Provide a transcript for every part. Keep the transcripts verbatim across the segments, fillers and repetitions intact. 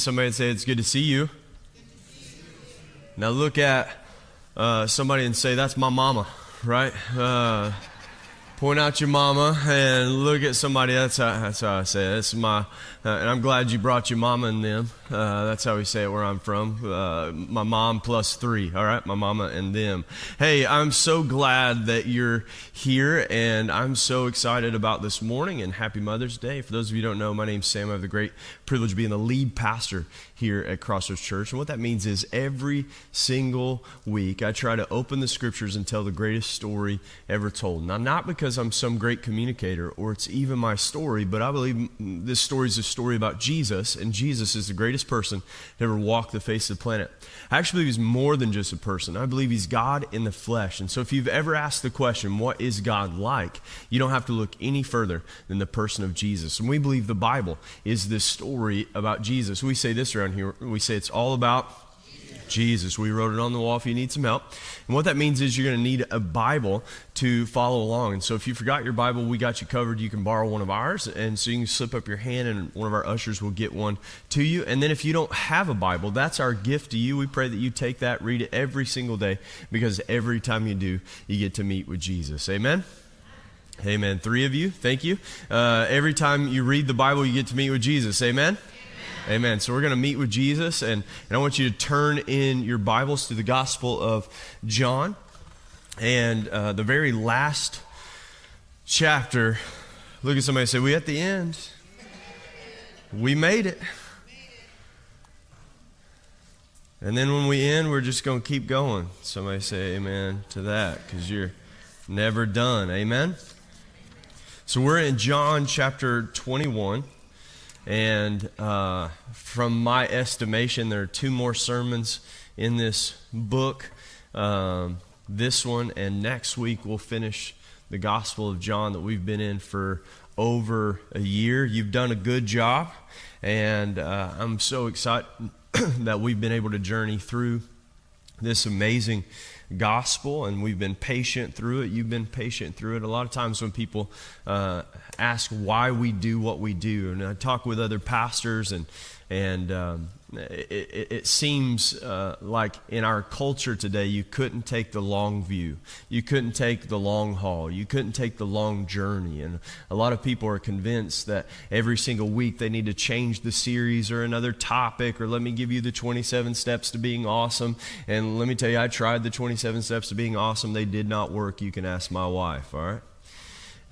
at somebody and say, it's good to see you. Good to see you. Now look at uh, somebody and say, that's my mama, right? Uh, point out your mama and look at somebody. That's how, that's how I say it. That's my, uh, and I'm glad you brought your mama and them. Uh, that's how we say it where I'm from. Uh, my mom plus three, all right? My mama and them. Hey, I'm so glad that you're here, and I'm so excited about this morning, and happy Mother's Day. For those of you who don't know, my name's Sam. I have the great privilege of being the lead pastor here at Crossroads Church, and what that means is every single week I try to open the scriptures and tell the greatest story ever told. Now, not because I'm some great communicator or it's even my story, but I believe this story is a story about Jesus, and Jesus is the greatest person to ever walk the face of the planet. I actually believe he's more than just a person. I believe he's God in the flesh, and so if you've ever asked the question, what is God like, you don't have to look any further than the person of Jesus, and we believe the Bible is this story about Jesus. We say this around here, we say it's all about Jesus. We wrote it on the wall if you need some help. And what that means is you're going to need a Bible to follow along. And so if you forgot your Bible, we got you covered. You can borrow one of ours. And so you can slip up your hand and one of our ushers will get one to you. And then if you don't have a Bible, that's our gift to you. We pray that you take that, read it every single day, because every time you do, you get to meet with Jesus. Amen. Amen. Three of you. Thank you. Uh, every time you read the Bible, you get to meet with Jesus. Amen. Amen. So we're going to meet with Jesus, and, and I want you to turn in your Bibles to the Gospel of John, and uh, the very last chapter. Look at somebody and say, we at the end. We made it. And then when we end, we're just going to keep going. Somebody say amen to that, because you're never done. Amen? So we're in John chapter twenty-one. And uh, from my estimation, there are two more sermons in this book, um, this one, and next week we'll finish the Gospel of John that we've been in for over a year. You've done a good job, and uh, I'm so excited that we've been able to journey through this amazing gospel, and we've been patient through it. You've been patient through it. A lot of times when people uh, ask why we do what we do, and I talk with other pastors, and and um, it, it seems uh, like in our culture today, you couldn't take the long view. You couldn't take the long haul. You couldn't take the long journey. And a lot of people are convinced that every single week they need to change the series or another topic, or let me give you the twenty-seven steps to being awesome. And let me tell you, I tried the twenty-seven steps to being awesome. They did not work. You can ask my wife, all right?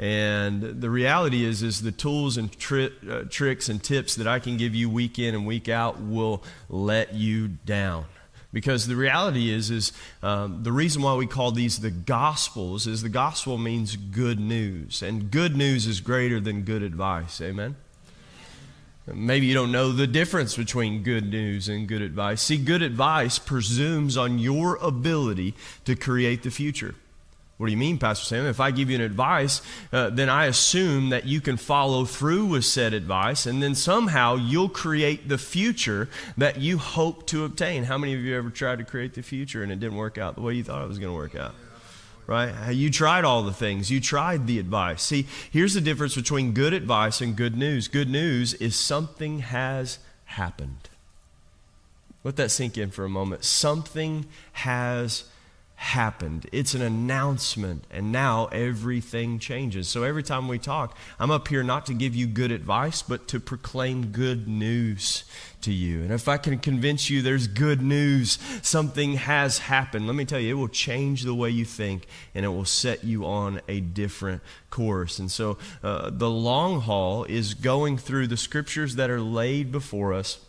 And the reality is, is the tools and tri- uh, tricks and tips that I can give you week in and week out will let you down. Because the reality is, is um, the reason why we call these the Gospels is the Gospel means good news. And good news is greater than good advice. Amen? Maybe you don't know the difference between good news and good advice. See, good advice presumes on your ability to create the future. What do you mean, Pastor Sam? If I give you an advice, uh, then I assume that you can follow through with said advice, and then somehow you'll create the future that you hope to obtain. How many of you ever tried to create the future and it didn't work out the way you thought it was going to work out? Right? You tried all the things. You tried the advice. See, here's the difference between good advice and good news. Good news is something has happened. Let that sink in for a moment. Something has happened. happened. It's an announcement, and now everything changes. So every time we talk, I'm up here not to give you good advice, but to proclaim good news to you. And if I can convince you there's good news, something has happened, let me tell you, it will change the way you think, and it will set you on a different course. And so uh, the long haul is going through the scriptures that are laid before us,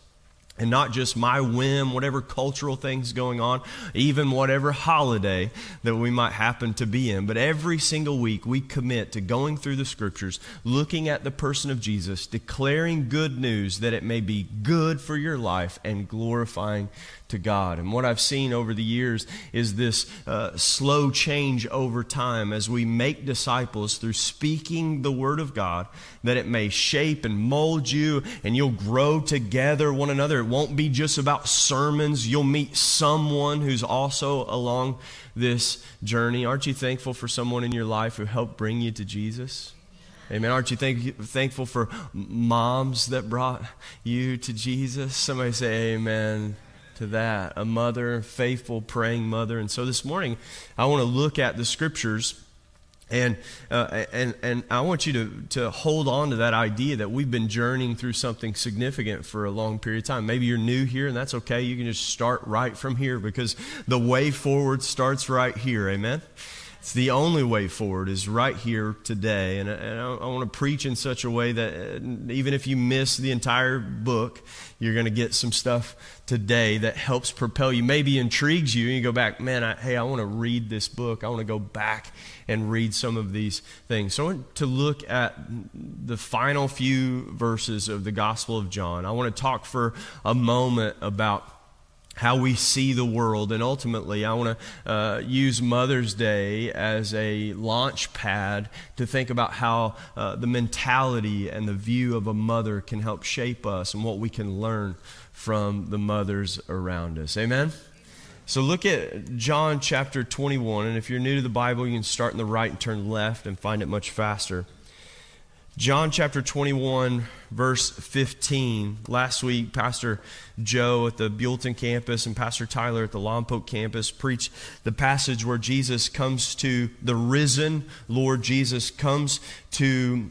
and not just my whim, whatever cultural thing's going on, even whatever holiday that we might happen to be in. But every single week we commit to going through the scriptures, looking at the person of Jesus, declaring good news that it may be good for your life and glorifying to God. And what I've seen over the years is this uh, slow change over time as we make disciples through speaking the word of God, that it may shape and mold you, and you'll grow together one another. It won't be just about sermons. You'll meet someone who's also along this journey. Aren't you thankful for someone in your life who helped bring you to Jesus? Amen. Aren't you thank, thankful for moms that brought you to Jesus? Somebody say amen to that. A mother, faithful, praying mother. And so this morning, I want to look at the Scriptures, and uh, and and I want you to, to hold on to that idea that we've been journeying through something significant for a long period of time. Maybe you're new here, and that's okay. You can just start right from here, because the way forward starts right here. Amen. It's the only way forward is right here today. And I, and I want to preach in such a way that even if you miss the entire book, you're going to get some stuff today that helps propel you, maybe intrigues you, and you go back, man, I, hey, I want to read this book. I want to go back and read some of these things. So I want to look at the final few verses of the Gospel of John. I want to talk for a moment about how we see the world, and ultimately I want to uh, use Mother's Day as a launch pad to think about how uh, the mentality and the view of a mother can help shape us and what we can learn from the mothers around us. Amen? So look at John chapter twenty-one, and if you're new to the Bible, you can start on the right and turn left and find it much faster. John chapter twenty-one, verse fifteen. Last week, Pastor Joe at the Buelton campus and Pastor Tyler at the Lompoc campus preached the passage where Jesus comes to the risen Lord Jesus comes to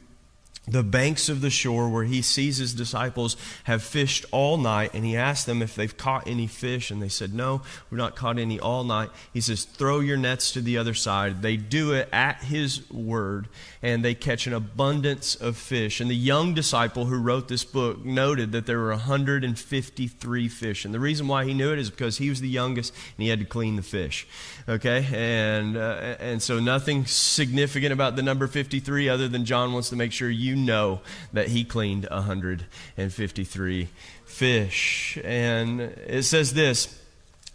the banks of the shore, where he sees his disciples have fished all night, and he asks them if they've caught any fish, and they said, no, we've not caught any all night. He says, throw your nets to the other side. They do it at his word, and they catch an abundance of fish. And the young disciple who wrote this book noted that there were one hundred fifty-three fish, and the reason why he knew it is because he was the youngest, and he had to clean the fish, okay? And, uh, and so nothing significant about the number fifty-three, other than John wants to make sure you know that he cleaned one hundred fifty-three fish. And it says this,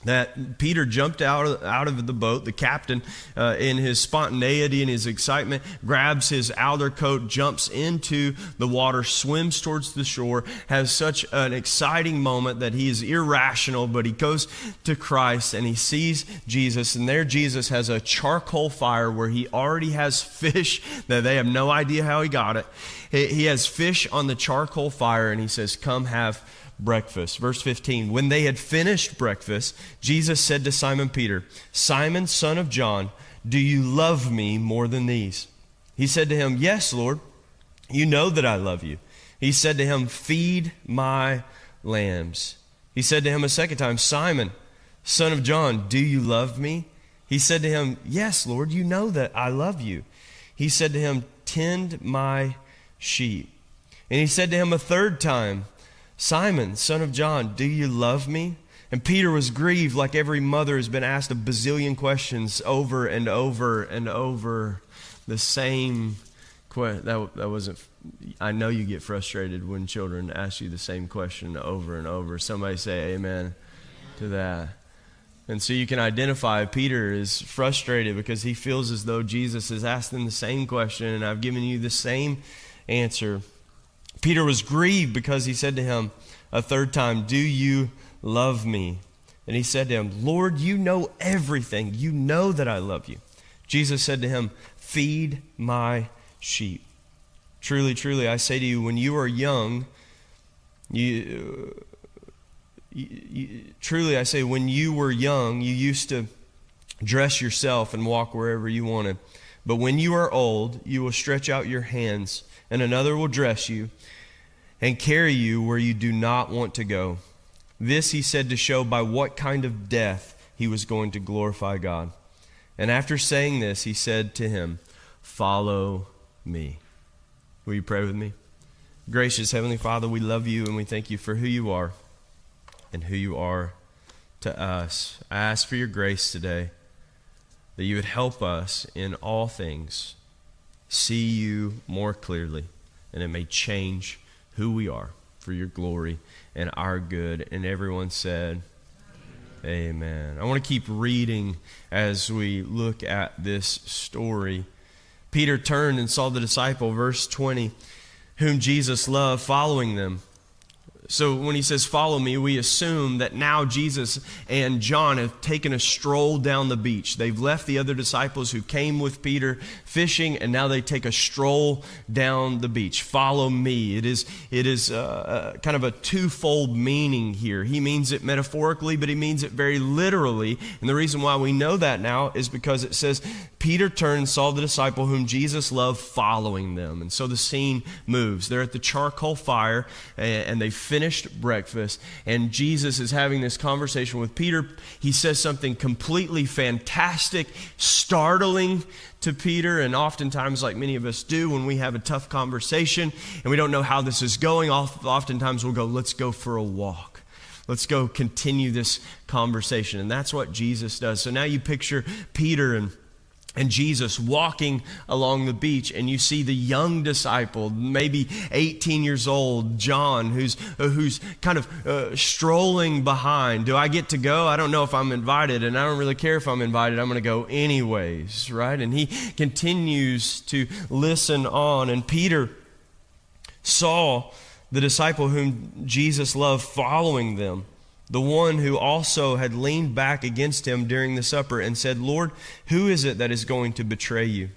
that Peter jumped out, out of the boat. The captain, uh, in his spontaneity and his excitement, grabs his outer coat, jumps into the water, swims towards the shore, has such an exciting moment that he is irrational, but he goes to Christ and he sees Jesus, and there Jesus has a charcoal fire where he already has fish that they have no idea how he got it. He, he has fish on the charcoal fire, and he says, come have breakfast. Verse fifteen, when they had finished breakfast, Jesus said to Simon Peter, Simon, son of John, do you love me more than these? He said to him, yes, Lord, you know that I love you. He said to him, feed my lambs. He said to him a second time, Simon, son of John, do you love me? He said to him, yes, Lord, you know that I love you. He said to him, tend my sheep. And he said to him a third time, Simon, son of John, do you love me? And Peter was grieved, like every mother has been asked a bazillion questions over and over and over. The same question. That, that wasn't, I know you get frustrated when children ask you the same question over and over. Somebody say amen to that. And so you can identify Peter is frustrated because he feels as though Jesus has asked him the same question, and I've given you the same answer. Peter was grieved because he said to him a third time, do you love me? And he said to him, Lord, you know everything. You know that I love you. Jesus said to him, feed my sheep. Truly, truly, I say to you, when you are young, you, you, you truly, I say, when you were young, you used to dress yourself and walk wherever you wanted. But when you are old, you will stretch out your hands, and another will dress you and carry you where you do not want to go. This he said to show by what kind of death he was going to glorify God. And after saying this, he said to him, follow me. Will you pray with me? Gracious Heavenly Father, we love you and we thank you for who you are and who you are to us. I ask for your grace today, that you would help us in all things see you more clearly, and it may change who we are for your glory and our good. And everyone said, amen. Amen. I want to keep reading as we look at this story. Peter turned and saw the disciple, verse twenty, whom Jesus loved, following them. So when he says, follow me, we assume that now Jesus and John have taken a stroll down the beach. They've left the other disciples who came with Peter fishing, and now they take a stroll down the beach. Follow me. It is, it is uh, kind of a twofold meaning here. He means it metaphorically, but he means it very literally. And the reason why we know that now is because it says, Peter turned and saw the disciple whom Jesus loved following them. And so the scene moves. They're at the charcoal fire, and they finished breakfast, and Jesus is having this conversation with Peter. He says something completely fantastic, startling to Peter, and oftentimes, like many of us do, when we have a tough conversation and we don't know how this is going, oftentimes we'll go, let's go for a walk. Let's go continue this conversation. And that's what Jesus does. So now you picture Peter and And Jesus walking along the beach, and you see the young disciple, maybe eighteen years old, John, who's uh, who's kind of uh, strolling behind. Do I get to go? I don't know if I'm invited, and I don't really care if I'm invited. I'm going to go anyways, right? And he continues to listen on. And Peter saw the disciple whom Jesus loved following them, the one who also had leaned back against him during the supper and said, Lord, who is it that is going to betray you?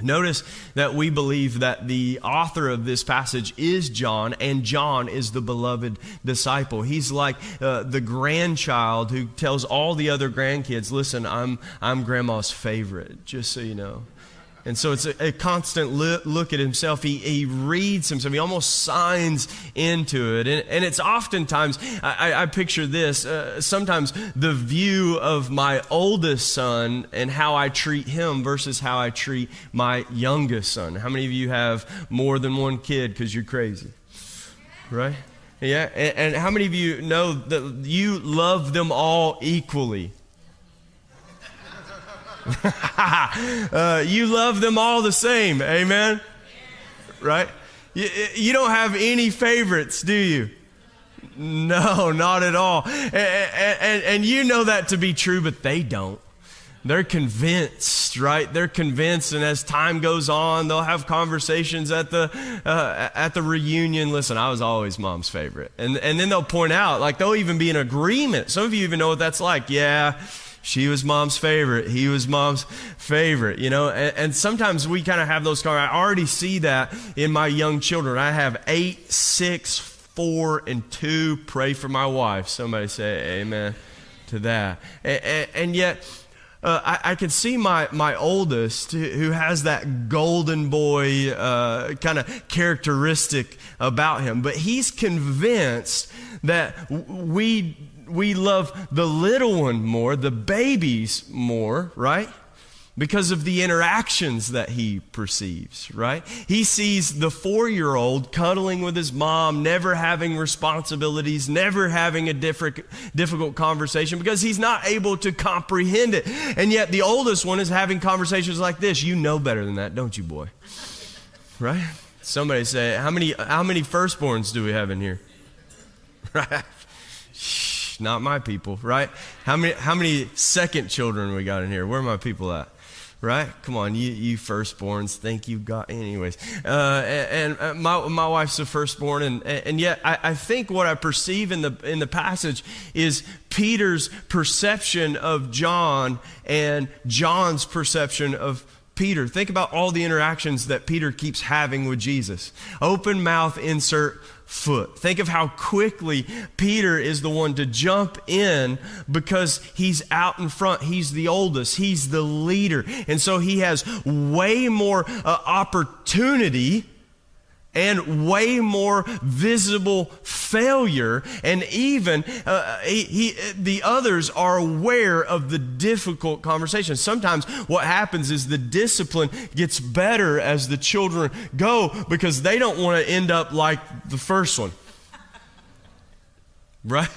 Notice that we believe that the author of this passage is John, and John is the beloved disciple. He's like uh, the grandchild who tells all the other grandkids, listen, I'm, I'm grandma's favorite, just so you know. And so it's a, a constant look, look at himself. He, he reads himself. He almost signs into it. And, and it's oftentimes, I, I picture this, uh, sometimes the view of my oldest son and how I treat him versus how I treat my youngest son. How many of you have more than one kid because you're crazy, right? Yeah. And, and how many of you know that you love them all equally? uh, you love them all the same, amen? Yeah. Right? You, you don't have any favorites, do you? No, not at all. And, and, and you know that to be true, but they don't. They're convinced, right? They're convinced, and as time goes on, they'll have conversations at the uh, at the reunion. Listen, I was always mom's favorite. And, and then they'll point out, like they'll even be in agreement. Some of you even know what that's like. Yeah. She was mom's favorite. He was mom's favorite, you know. And, and sometimes we kind of have those conversations. I already see that in my young children. I have eight, six, four, and two. Pray for my wife. Somebody say amen to that. And, and, and yet, uh, I, I can see my, my oldest, who has that golden boy uh, kind of characteristic about him. But he's convinced that we... We love the little one more, the babies more, right? Because of the interactions that he perceives, right? He sees the four-year-old cuddling with his mom, never having responsibilities, never having a different, difficult conversation because he's not able to comprehend it. And yet the oldest one is having conversations like this. You know better than that, don't you, boy? Right? Somebody say, how many, how many firstborns do we have in here? Right? Not my people, right? How many how many second children we got in here? Where are my people at? Right? Come on, you you firstborns think you've got anyways. Uh, and, and my my wife's a firstborn, and and yet I, I think what I perceive in the in the passage is Peter's perception of John and John's perception of Peter. Think about all the interactions that Peter keeps having with Jesus. Open mouth, insert foot. Think of how quickly Peter is the one to jump in because he's out in front. He's the oldest. He's the leader. And so he has way more uh, opportunity and way more visible failure. And even uh, he, he, the others are aware of the difficult conversation. Sometimes what happens is the discipline gets better as the children go because they don't want to end up like the first one. Right?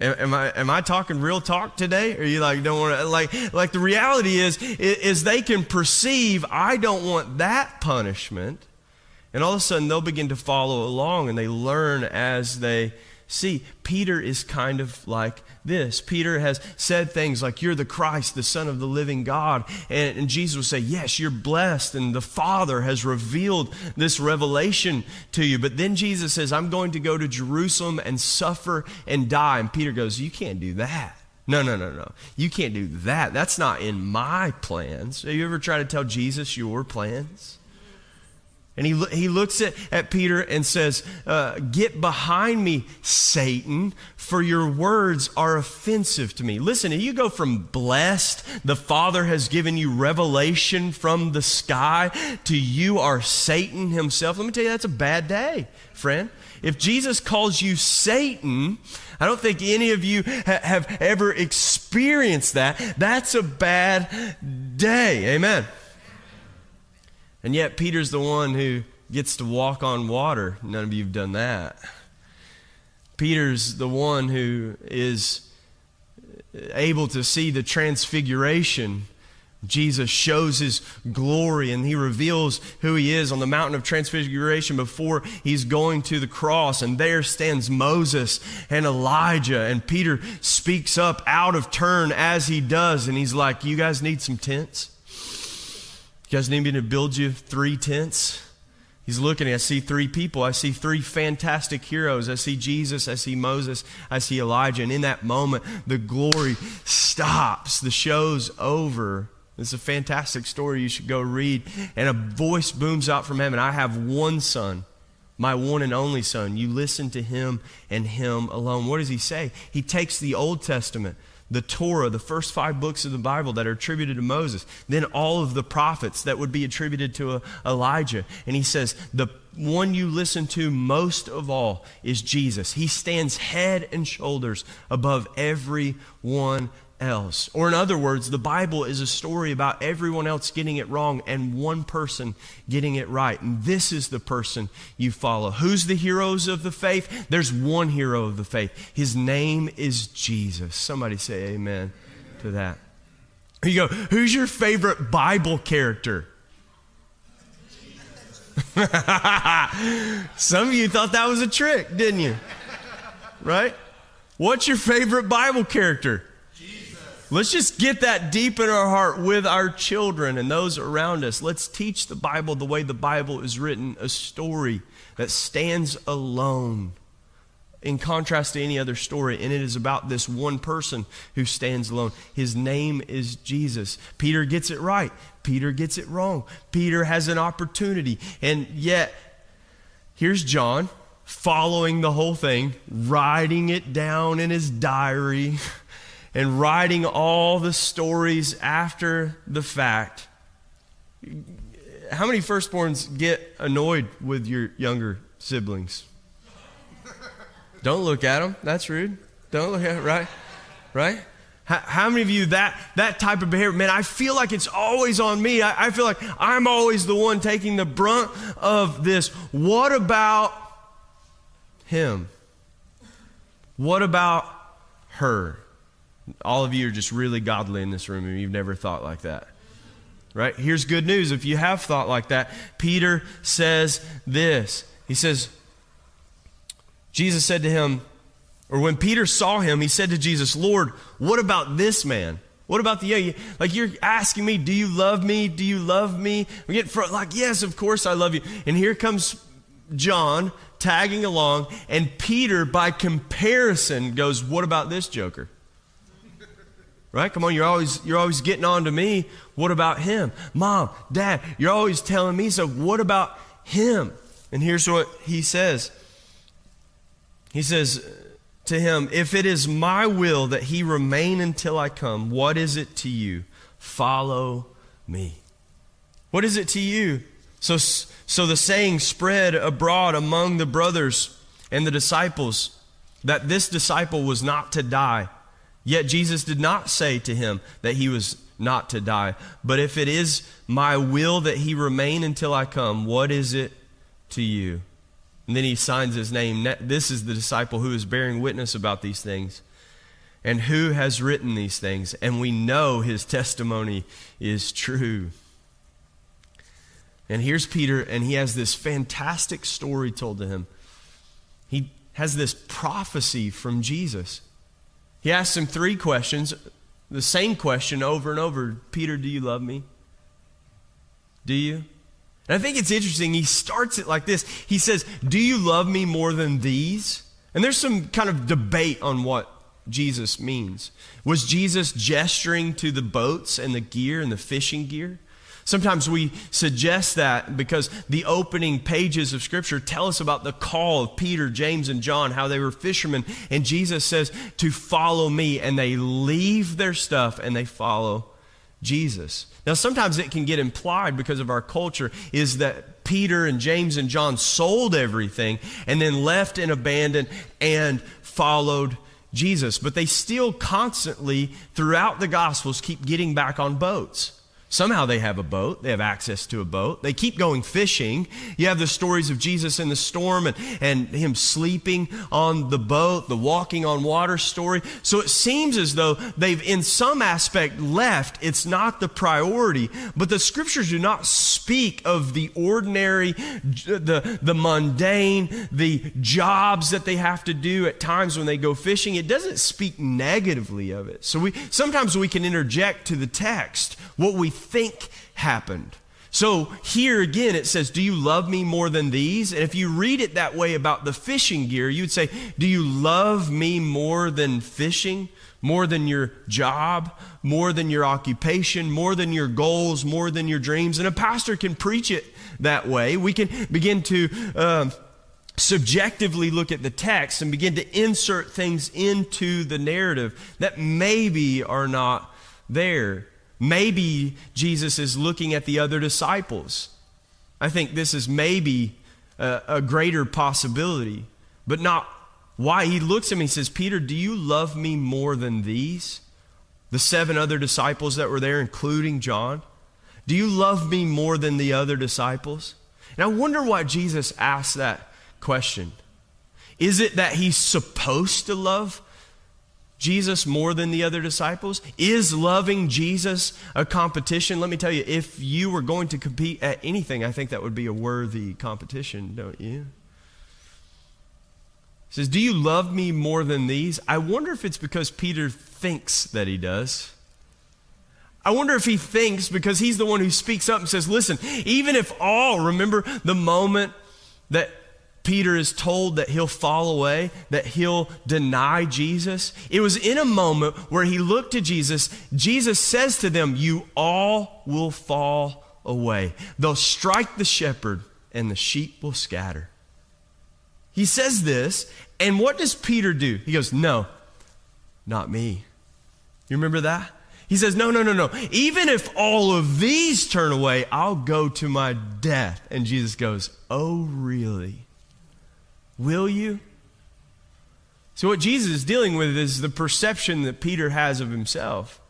Am I am I talking real talk today? Or you like don't want to like like the reality is is they can perceive I don't want that punishment, and all of a sudden they'll begin to follow along and they learn as they See, Peter is kind of like this. Peter has said things like, you're the Christ, the Son of the living God. And, and Jesus will say, yes, you're blessed. And the Father has revealed this revelation to you. But then Jesus says, I'm going to go to Jerusalem and suffer and die. And Peter goes, you can't do that. No, no, no, no. You can't do that. That's not in my plans. Have you ever tried to tell Jesus your plans? And he, he looks at, at Peter and says, uh, get behind me, Satan, for your words are offensive to me. Listen, you go from blessed, the Father has given you revelation from the sky, to you are Satan himself. Let me tell you, that's a bad day, friend. If Jesus calls you Satan, I don't think any of you ha- have ever experienced that. That's a bad day. Amen. And yet Peter's the one who gets to walk on water. None of you have done that. Peter's the one who is able to see the transfiguration. Jesus shows his glory and he reveals who he is on the mountain of transfiguration before he's going to the cross. And there stands Moses and Elijah. And Peter speaks up out of turn as he does. And he's like, you guys need some tents? You guys need me to build you three tents? He's looking, I see three people. I see three fantastic heroes. I see Jesus, I see Moses, I see Elijah. And in that moment, the glory stops. The show's over. It's a fantastic story you should go read. And a voice booms out from heaven, I have one son, my one and only son. You listen to him and him alone. What does he say? He takes the Old Testament, the Torah, the first five books of the Bible that are attributed to Moses, then all of the prophets that would be attributed to Elijah. And he says, the one you listen to most of all is Jesus. He stands head and shoulders above everyone else. Or in other words, the Bible is a story about everyone else getting it wrong and one person getting it right. And this is the person you follow. Who's the heroes of the faith? There's one hero of the faith. His name is Jesus. Somebody say amen, amen. To that. Here you go. Who's your favorite Bible character? Some of you thought that was a trick, didn't you? Right? What's your favorite Bible character? Let's just get that deep in our heart with our children and those around us. Let's teach the Bible the way the Bible is written, a story that stands alone in contrast to any other story. And it is about this one person who stands alone. His name is Jesus. Peter gets it right. Peter gets it wrong. Peter has an opportunity. And yet, here's John following the whole thing, writing it down in his diary, and writing all the stories after the fact. How many firstborns get annoyed with your younger siblings? Don't look at them. That's rude. Don't look at them, right? Right? How, how many of you, that, that type of behavior, man, I feel like it's always on me. I, I feel like I'm always the one taking the brunt of this. What about him? What about her? All of you are just really godly in this room and you've never thought like that, right? Here's good news. If you have thought like that, Peter says this. He says, Jesus said to him, or when Peter saw him, he said to Jesus, Lord, what about this man? What about the, yeah, like you're asking me, do you love me? Do you love me? We get for, like, yes, of course I love you. And here comes John tagging along, and Peter, by comparison, goes, what about this joker? Right? Come on, you're always you're always getting on to me. What about him? Mom, Dad, you're always telling me, so what about him? And here's what he says. He says to him, if it is my will that he remain until I come, what is it to you? Follow me. What is it to you? So, so the saying spread abroad among the brothers and the disciples that this disciple was not to die. Yet Jesus did not say to him that he was not to die. But if it is my will that he remain until I come, what is it to you? And then he signs his name. This is the disciple who is bearing witness about these things and who has written these things. And we know his testimony is true. And here's Peter, and he has this fantastic story told to him. He has this prophecy from Jesus. He asks him three questions, the same question over and over. Peter, do you love me? Do you? And I think it's interesting. He starts it like this. He says, do you love me more than these? And there's some kind of debate on what Jesus means. Was Jesus gesturing to the boats and the gear and the fishing gear? Sometimes we suggest that because the opening pages of Scripture tell us about the call of Peter, James, and John, how they were fishermen. And Jesus says to follow me, and they leave their stuff and they follow Jesus. Now, sometimes it can get implied because of our culture is that Peter and James and John sold everything and then left and abandoned and followed Jesus. But they still constantly throughout the Gospels keep getting back on boats. Somehow they have a boat. They have access to a boat. They keep going fishing. You have the stories of Jesus in the storm and, and him sleeping on the boat, the walking on water story. So it seems as though they've in some aspect left. It's not the priority, but the Scriptures do not speak of the ordinary, the, the mundane, the jobs that they have to do at times when they go fishing. It doesn't speak negatively of it. So we sometimes we can interject to the text what we think happened. So here again it says, do you love me more than these? And if you read it that way about the fishing gear, you'd say, do you love me more than fishing? More than your job? More than your occupation? More than your goals? More than your dreams? And a pastor can preach it that way. We can begin to uh, subjectively look at the text and begin to insert things into the narrative that maybe are not there. Maybe Jesus is looking at the other disciples. I think this is maybe a, a greater possibility, but not why. He looks at him and he says, Peter, do you love me more than these? The seven other disciples that were there, including John. Do you love me more than the other disciples? And I wonder why Jesus asked that question. Is it that he's supposed to love Jesus more than the other disciples? Is loving Jesus a competition? Let me tell you, if you were going to compete at anything, I think that would be a worthy competition, don't you? He says, do you love me more than these? I wonder if it's because Peter thinks that he does. I wonder if he thinks because he's the one who speaks up and says, listen, even if all, remember the moment that Peter is told that he'll fall away, that he'll deny Jesus. It was in a moment where he looked to Jesus. Jesus says to them, you all will fall away. They'll strike the shepherd and the sheep will scatter. He says this, and what does Peter do? He goes, no, not me. You remember that? He says, no, no, no, no. Even if all of these turn away, I'll go to my death. And Jesus goes, oh, really? Will you? So what Jesus is dealing with is the perception that Peter has of himself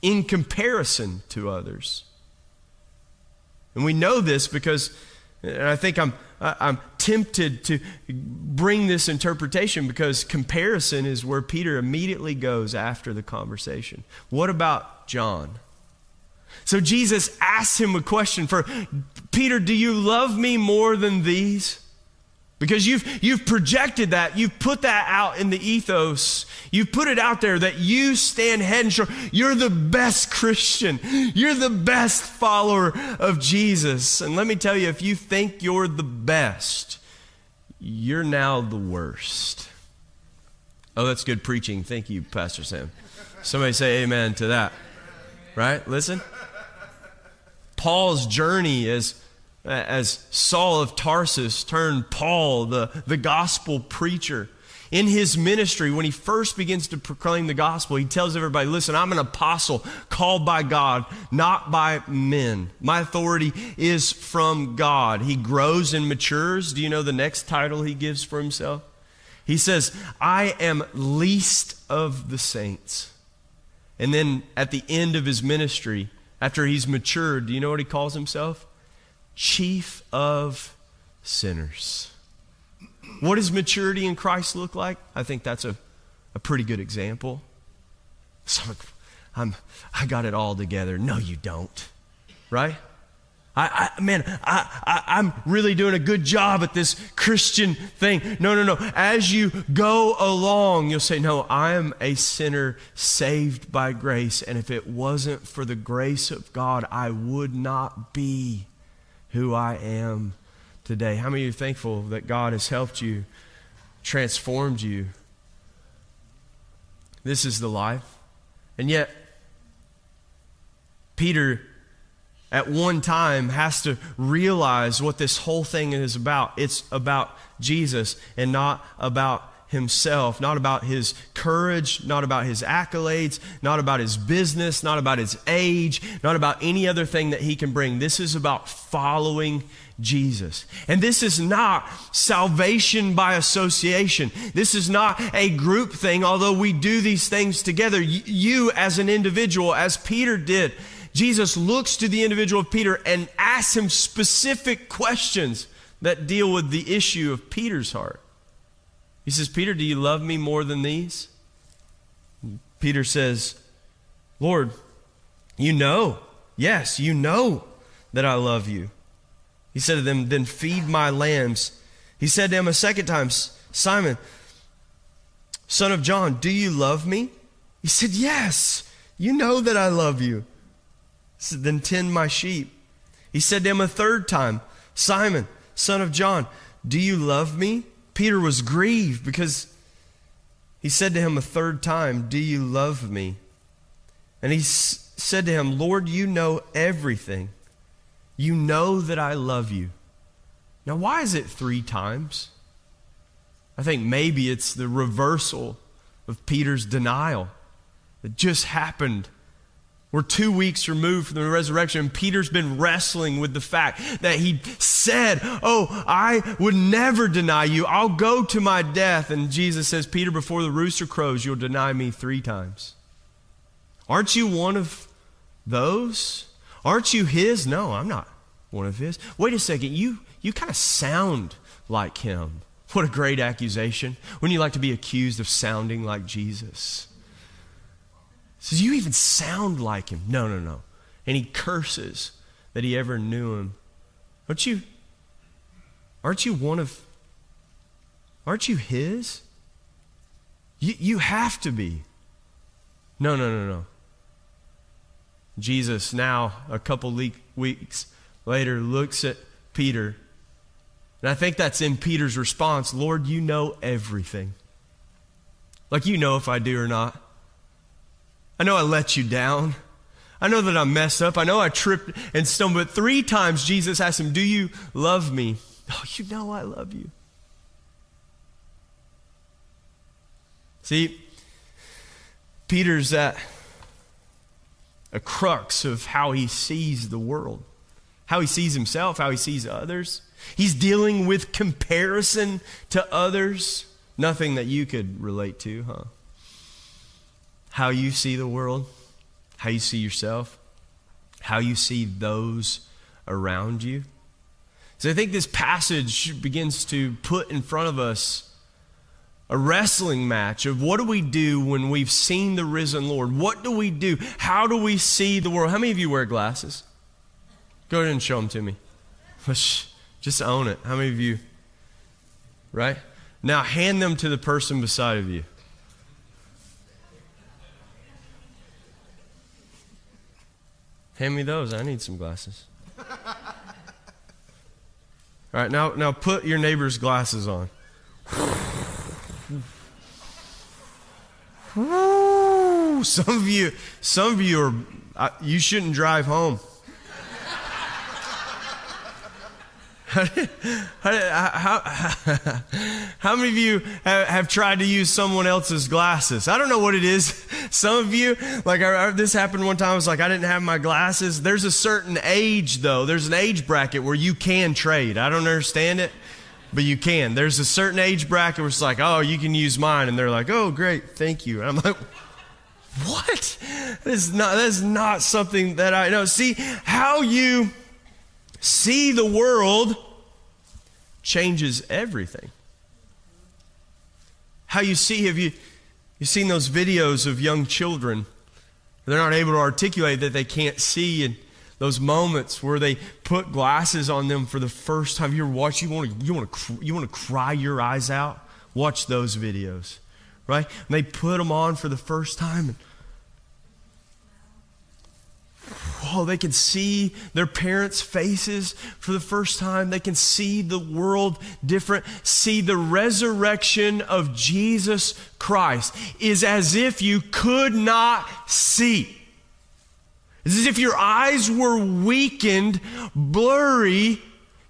in comparison to others. And we know this because, and I think I'm, I'm tempted to bring this interpretation because comparison is where Peter immediately goes after the conversation. What about John? So Jesus asks him a question for, Peter, do you love me more than these? Because you've, you've projected that. You've put that out in the ethos. You've put it out there that you stand head and shoulders. You're the best Christian. You're the best follower of Jesus. And let me tell you, if you think you're the best, you're now the worst. Oh, that's good preaching. Thank you, Pastor Sam. Somebody say amen to that. Right? Listen. Paul's journey is... as Saul of Tarsus turned Paul, the, the gospel preacher, in his ministry, when he first begins to proclaim the gospel, he tells everybody, listen, I'm an apostle called by God, not by men. My authority is from God. He grows and matures. Do you know the next title he gives for himself? He says, I am least of the saints. And then at the end of his ministry, after he's matured, do you know what he calls himself? Chief of sinners. What does maturity in Christ look like? I think that's a, a pretty good example. So I'm, I got it all together. No, you don't, right? I, I man, I, I, I'm really doing a good job at this Christian thing. No, no, no. As you go along, you'll say, no, I am a sinner saved by grace. And if it wasn't for the grace of God, I would not be who I am today. How many of you are thankful that God has helped you, transformed you? This is the life. And yet, Peter at one time has to realize what this whole thing is about. It's about Jesus and not about himself, not about his courage, not about his accolades, not about his business, not about his age, not about any other thing that he can bring. This is about following Jesus. And this is not salvation by association. This is not a group thing, although we do these things together. You as an individual, as Peter did, Jesus looks to the individual of Peter and asks him specific questions that deal with the issue of Peter's heart. He says, Peter, do you love me more than these? Peter says, Lord, you know, yes, you know that I love you. He said to them, then feed my lambs. He said to him a second time, Simon, son of John, do you love me? He said, yes, you know that I love you. So then tend my sheep. He said to him a third time, Simon, son of John, do you love me? Peter was grieved because he said to him a third time, do you love me? And he s- said to him, Lord, you know everything. You know that I love you. Now, why is it three times? I think maybe it's the reversal of Peter's denial that just happened. We're two weeks removed from the resurrection. Peter's been wrestling with the fact that he said, oh, I would never deny you. I'll go to my death. And Jesus says, Peter, before the rooster crows, you'll deny me three times. Aren't you one of those? Aren't you his? No, I'm not one of his. Wait a second. You, you kind of sound like him. What a great accusation. Wouldn't you like to be accused of sounding like Jesus? Says, you even sound like him. No, no, no. And he curses that he ever knew him. Aren't you, aren't you one of, aren't you his? You, you have to be. No, no, no, no. Jesus now, a couple le- weeks later, looks at Peter. And I think that's in Peter's response. Lord, you know everything. Like you know if I do or not. I know I let you down. I know that I messed up. I know I tripped and stumbled. But three times Jesus asked him, do you love me? Oh, you know I love you. See, Peter's at a crux of how he sees the world, how he sees himself, how he sees others. He's dealing with comparison to others. Nothing that you could relate to, huh? How you see the world, how you see yourself, how you see those around you. So I think this passage begins to put in front of us a wrestling match of what do we do when we've seen the risen Lord? What do we do? How do we see the world? How many of you wear glasses? Go ahead and show them to me. Just own it. How many of you? Right? Now hand them to the person beside of you. Hand me those. I need some glasses. All right, now, now put your neighbor's glasses on. Some of you, some of you are. Uh, you shouldn't drive home. how, did, how, how, how many of you have, have tried to use someone else's glasses? I don't know what it is. Some of you, like I, I, this happened one time, I was like, I didn't have my glasses. There's a certain age though. There's an age bracket where you can trade. I don't understand it, but you can. There's a certain age bracket where it's like, oh, you can use mine. And they're like, oh, great, thank you. And I'm like, what? That is not, that is not something that I know. See, how you see the world changes everything. How you see, have you you've seen those videos of young children? They're not able to articulate that they can't see, and Those moments where they put glasses on them for the first time. You're watching, you want to, you want to, you want to cry your eyes out. Watch those videos, right? And they put them on for the first time. And, oh, they can see their parents' faces for the first time. They can see the world different. See, the resurrection of Jesus Christ is as if you could not see. It's as if your eyes were weakened, blurry.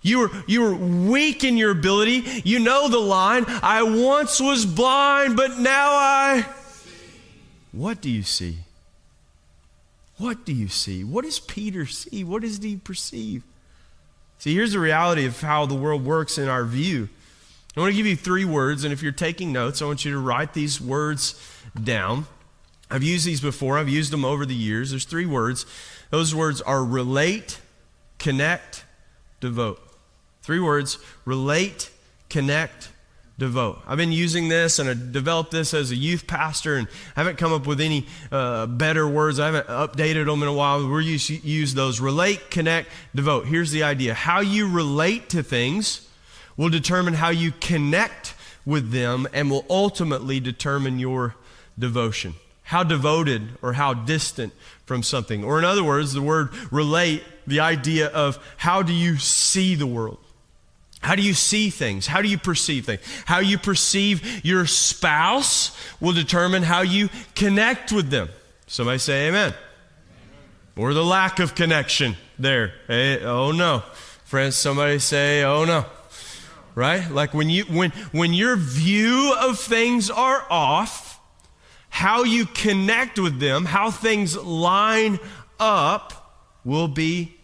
You were, you were weak in your ability. You know the line, I once was blind, but now I... What do you see? What do you see? What does Peter see? What does he perceive? See, here's the reality of how the world works in our view. I want to give you three words, and if you're taking notes, I want you to write these words down. I've used these before. I've used them over the years. There's three words. Those words are relate, connect, devote. Three words: relate, connect, devote. I've been using this, and I developed this as a youth pastor, and I haven't come up with any uh, better words. I haven't updated them in a while. We're used to use those: relate, connect, devote. Here's the idea. How you relate to things will determine how you connect with them and will ultimately determine your devotion. How devoted or how distant from something. Or in other words, the word relate, the idea of how do you see the world? How do you see things? How do you perceive things? How you perceive your spouse will determine how you connect with them. Somebody say amen. Amen. Or the lack of connection there. Hey, oh no. Friends, somebody say, oh no. Right? Like when you when when your view of things are off, how you connect with them, how things line up will be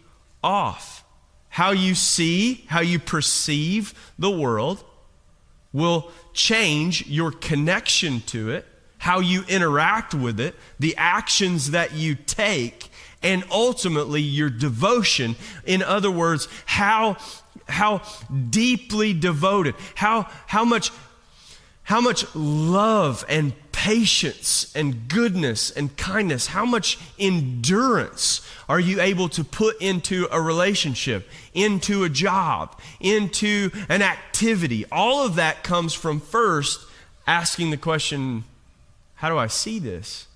off. How you see, how you perceive the world will change your connection to it, how you interact with it, the actions that you take, and ultimately your devotion. In other words, how, how deeply devoted, how, how much How much love and patience and goodness and kindness, how much endurance are you able to put into a relationship, into a job, into an activity? All of that comes from first asking the question, how do I see this?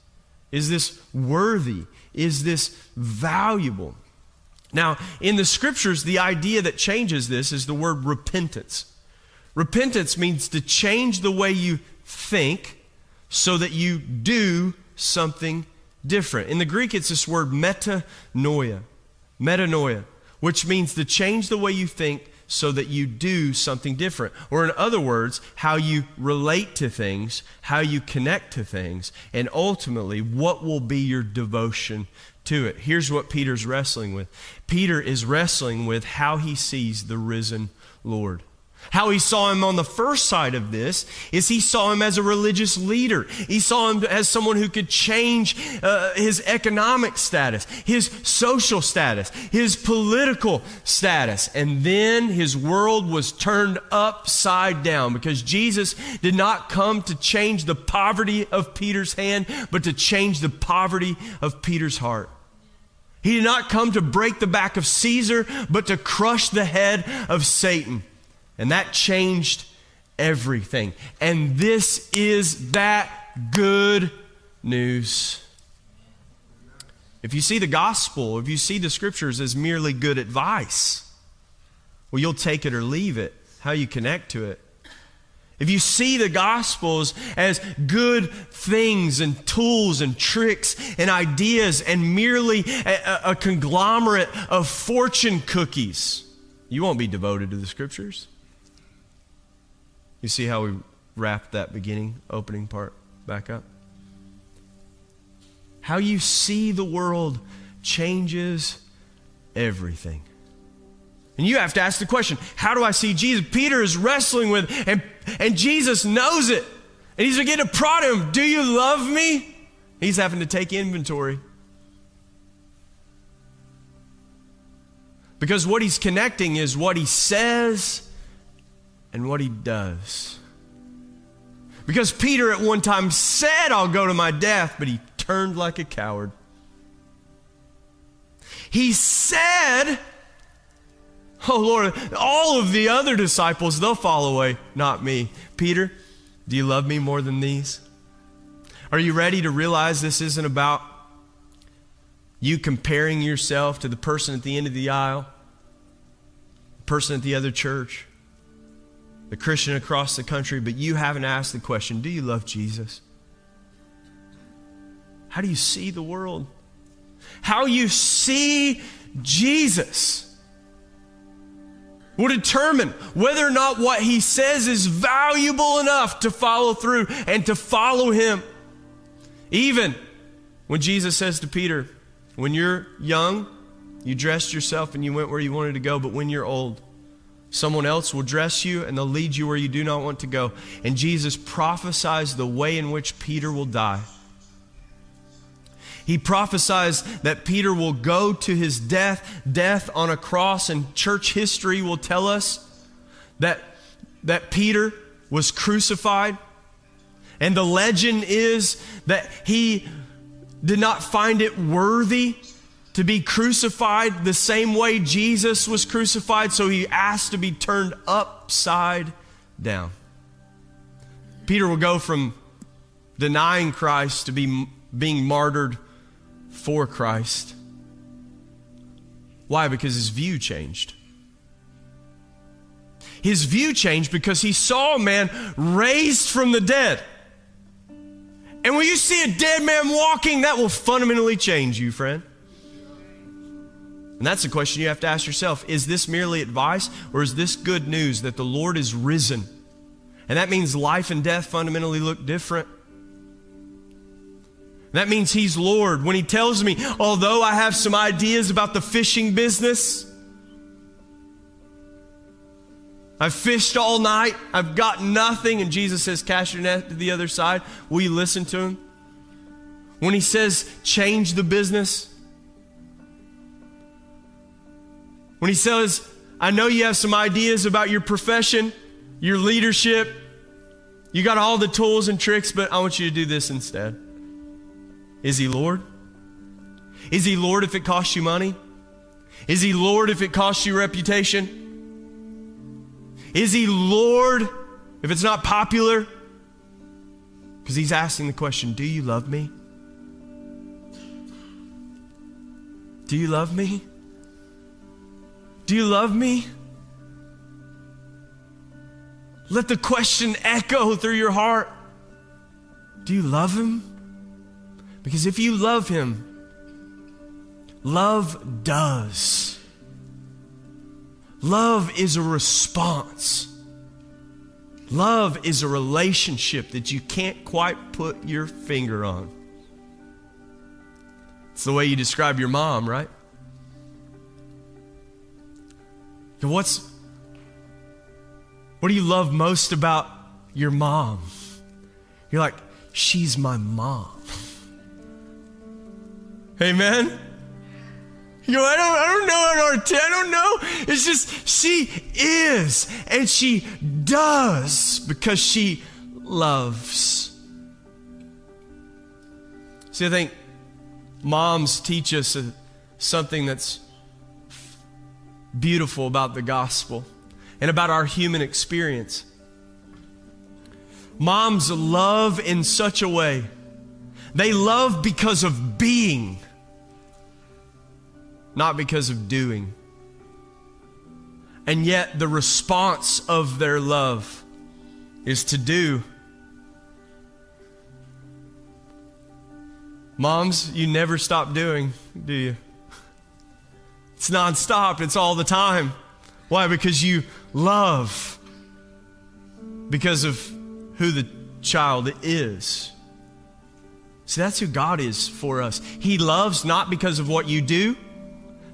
Is this worthy? Is this valuable? Now, in the scriptures, the idea that changes this is the word repentance. Repentance means to change the way you think so that you do something different. In the Greek, it's this word metanoia, metanoia, which means to change the way you think so that you do something different. Or in other words, how you relate to things, how you connect to things, and ultimately, what will be your devotion to it. Here's what Peter's wrestling with. Peter is wrestling with how he sees the risen Lord. How he saw him on the first side of this is he saw him as a religious leader. He saw him as someone who could change uh, his economic status, his social status, his political status. And then his world was turned upside down because Jesus did not come to change the poverty of Peter's hand, but to change the poverty of Peter's heart. He did not come to break the back of Caesar, but to crush the head of Satan. And that changed everything. And this is that good news. If you see the gospel, if you see the scriptures as merely good advice, well, you'll take it or leave it, how you connect to it. If you see the gospels as good things and tools and tricks and ideas and merely a, a conglomerate of fortune cookies, you won't be devoted to the scriptures. You see how we wrapped that beginning, opening part back up? How you see the world changes everything. And you have to ask the question, how do I see Jesus? Peter is wrestling with, and, and Jesus knows it. And he's beginning to prod him, do you love me? He's having to take inventory. Because what he's connecting is what he says and what he does. Because Peter at one time said, I'll go to my death, but he turned like a coward. He said, oh Lord, all of the other disciples, they'll fall away, not me. Peter, do you love me more than these? Are you ready to realize this isn't about you comparing yourself to the person at the end of the aisle, the person at the other church, the Christian across the country, but you haven't asked the question, do you love Jesus? How do you see the world? How you see Jesus will determine whether or not what he says is valuable enough to follow through and to follow him. Even when Jesus says to Peter, when you're young, you dressed yourself and you went where you wanted to go, but when you're old, someone else will dress you and they'll lead you where you do not want to go. And Jesus prophesies the way in which Peter will die. He prophesies that Peter will go to his death, death on a cross, and church history will tell us that, that Peter was crucified. And the legend is that he did not find it worthy to be crucified the same way Jesus was crucified, so he asked to be turned upside down. Peter will go from denying Christ to be, being martyred for Christ. Why? Because his view changed. His view changed because he saw a man raised from the dead. And when you see a dead man walking, that will fundamentally change you, friend. And that's the question you have to ask yourself. Is this merely advice, or is this good news that the Lord is risen? And that means life and death fundamentally look different. That means he's Lord. When he tells me, although I have some ideas about the fishing business, I've fished all night, I've got nothing, and Jesus says, cast your net to the other side, will you listen to him? When he says, change the business, when he says, I know you have some ideas about your profession, your leadership, you got all the tools and tricks, but I want you to do this instead. Is he Lord? Is he Lord if it costs you money? Is he Lord if it costs you reputation? Is he Lord if it's not popular? Because he's asking the question, do you love me? Do you love me? Do you love me? Let the question echo through your heart. Do you love him? Because if you love him, love does. Love is a response. Love is a relationship that you can't quite put your finger on. It's the way you describe your mom, right? What's, what do you love most about your mom? You're like, she's my mom. Amen? You know, I don't, I don't know an art, I don't know. It's just, she is, and she does, because she loves. See, I think moms teach us a, something that's beautiful about the gospel and about our human experience. Moms love in such a way. They love because of being, not because of doing. And yet the response of their love is to do. Moms, you never stop doing, do you? It's nonstop. It's all the time. Why? Because you love. Because of who the child is. See, that's who God is for us. He loves not because of what you do.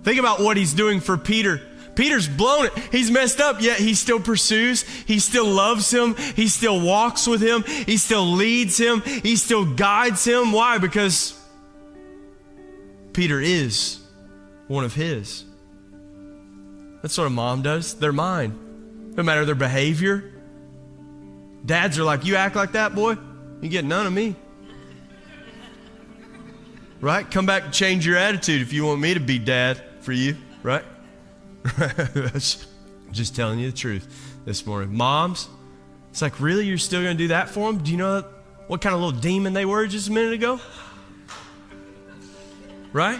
Think about what he's doing for Peter. Peter's blown it. He's messed up, yet he still pursues. He still loves him. He still walks with him. He still leads him. He still guides him. Why? Because Peter is one of his. That's what a mom does. They're mine. No matter their behavior. Dads are like, you act like that, boy, you get none of me. Right? Come back and change your attitude if you want me to be dad. for you, right? Just telling you the truth this morning. Moms, it's like, really? You're still going to do that for them? Do you know what kind of little demon they were just a minute ago? Right?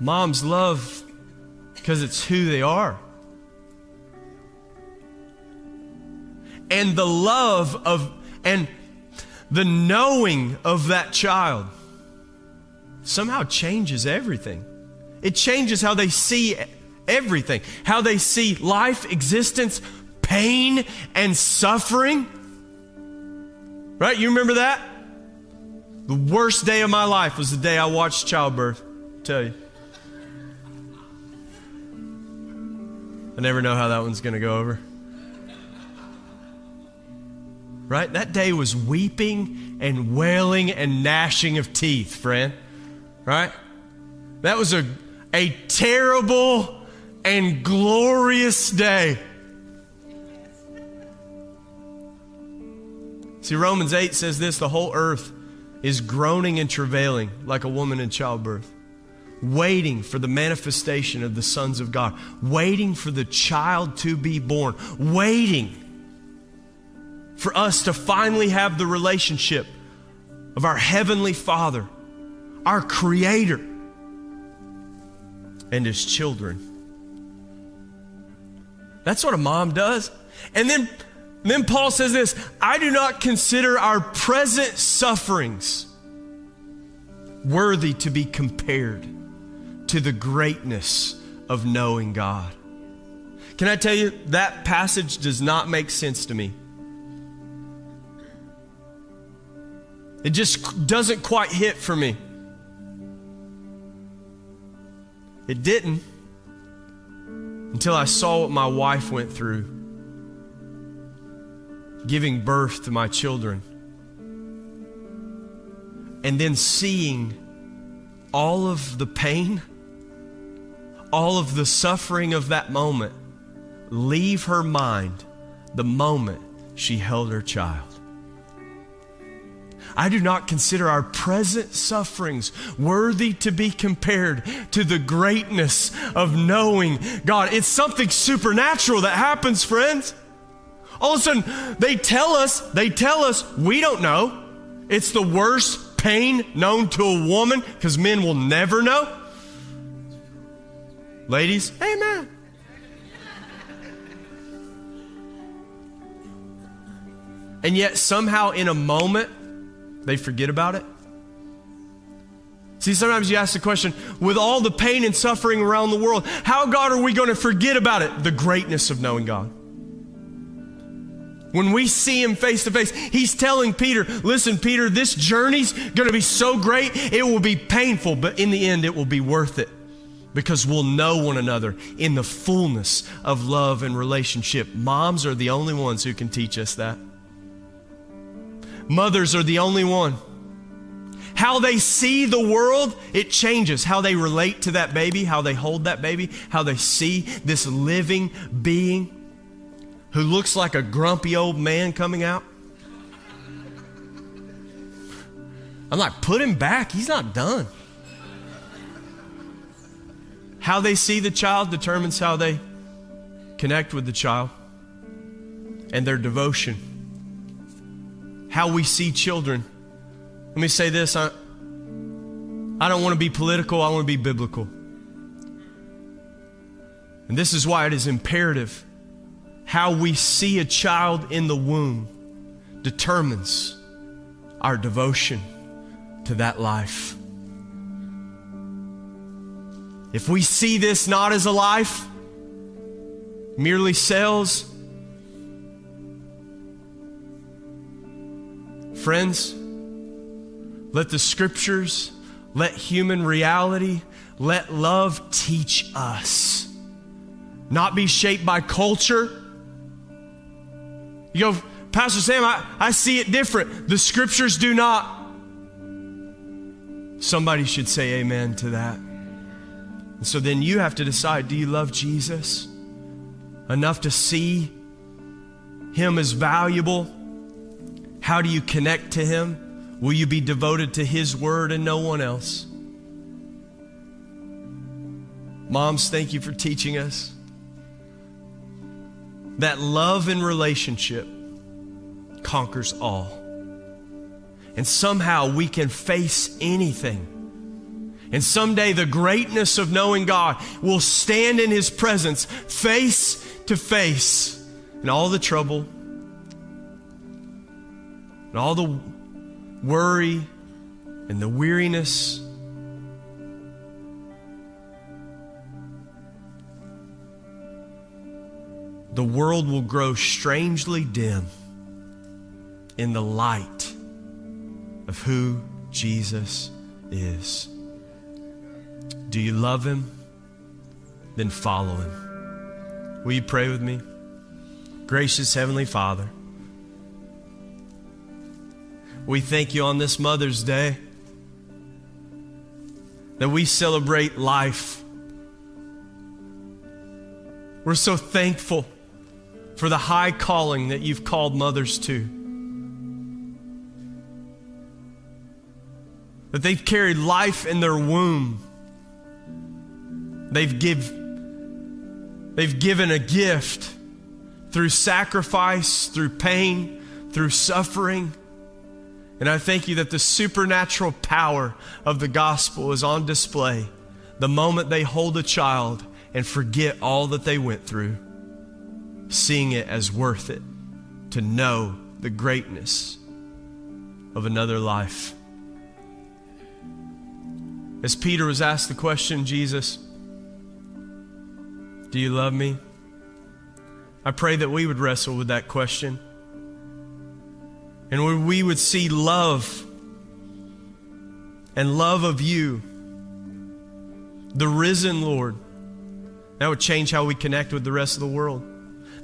Moms love because it's who they are. And the love of, and the knowing of that child somehow changes everything. It changes how they see everything, how they see life, existence, pain, and suffering. Right? You remember that? The worst day of my life was the day I watched childbirth, I'll tell you. I never know how that one's going to go over. Right? That day was weeping and wailing and gnashing of teeth, friend. Right? That was a, a terrible and glorious day. See, Romans eight says this, the whole earth is groaning and travailing like a woman in childbirth, waiting for the manifestation of the sons of God, waiting for the child to be born, waiting for us to finally have the relationship of our Heavenly Father, our Creator, and His children. That's what a mom does. And then, then Paul says this, I do not consider our present sufferings worthy to be compared to the greatness of knowing God. Can I tell you, that passage does not make sense to me. It just doesn't quite hit for me. It didn't until I saw what my wife went through giving birth to my children and then seeing all of the pain, all of the suffering of that moment leave her mind the moment she held her child. I do not consider our present sufferings worthy to be compared to the greatness of knowing God. It's something supernatural that happens, friends. All of a sudden, they tell us, they tell us, we don't know. It's the worst pain known to a woman because men will never know. Ladies, amen. And yet somehow in a moment, they forget about it. See, sometimes you ask the question, with all the pain and suffering around the world, how, God, are we going to forget about it? The greatness of knowing God. When we see Him face to face, He's telling Peter, listen, Peter, this journey's going to be so great, it will be painful, but in the end, it will be worth it because we'll know one another in the fullness of love and relationship. Moms are the only ones who can teach us that. Mothers are the only one. How they see the world, it changes. How they relate to that baby, how they hold that baby, how they see this living being who looks like a grumpy old man coming out. I'm like, put him back. He's not done. How they see the child determines how they connect with the child and their devotion. How we see children. Let me say this. I, I don't want to be political. I want to be biblical. And this is why it is imperative. How we see a child in the womb determines our devotion to that life. If we see this not as a life, merely cells, friends, let the scriptures, let human reality, let love teach us. Not be shaped by culture. You go, Pastor Sam, I, I see it different. The scriptures do not. Somebody should say amen to that. And so then you have to decide, do you love Jesus enough to see Him as valuable? How do you connect to Him? Will you be devoted to His word and no one else? Moms, thank you for teaching us that love and relationship conquers all. And somehow we can face anything. And someday the greatness of knowing God will stand in His presence face to face. And all the trouble and all the worry and the weariness the world will grow strangely dim in the light of who Jesus is. Do you love Him? Then follow Him. Will you pray with me? Gracious Heavenly Father, we thank You on this Mother's Day that we celebrate life. We're so thankful for the high calling that You've called mothers to. That they've carried life in their womb. They've give, they've given a gift through sacrifice, through pain, through suffering. And I thank You that the supernatural power of the gospel is on display the moment they hold a child and forget all that they went through, seeing it as worth it to know the greatness of another life. As Peter was asked the question, Jesus, do You love Me? I pray that we would wrestle with that question. And we would see love and love of You, the risen Lord. That would change how we connect with the rest of the world.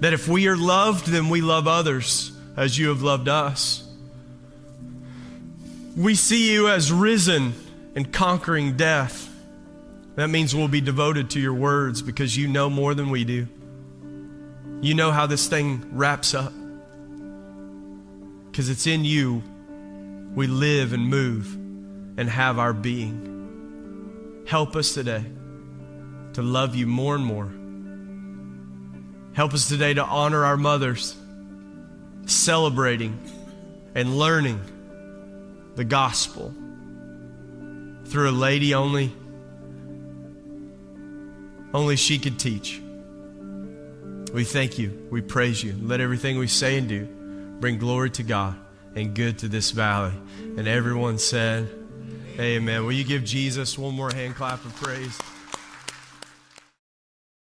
That if we are loved, then we love others as You have loved us. We see You as risen and conquering death. That means we'll be devoted to Your words because You know more than we do. You know how this thing wraps up. Because it's in You we live and move and have our being. Help us today to love You more and more. Help us today to honor our mothers, celebrating and learning the gospel through a lady only, only she could teach. We thank You. We praise You. Let everything we say and do bring glory to God and good to this valley. And everyone said, amen. Will you give Jesus one more hand clap of praise?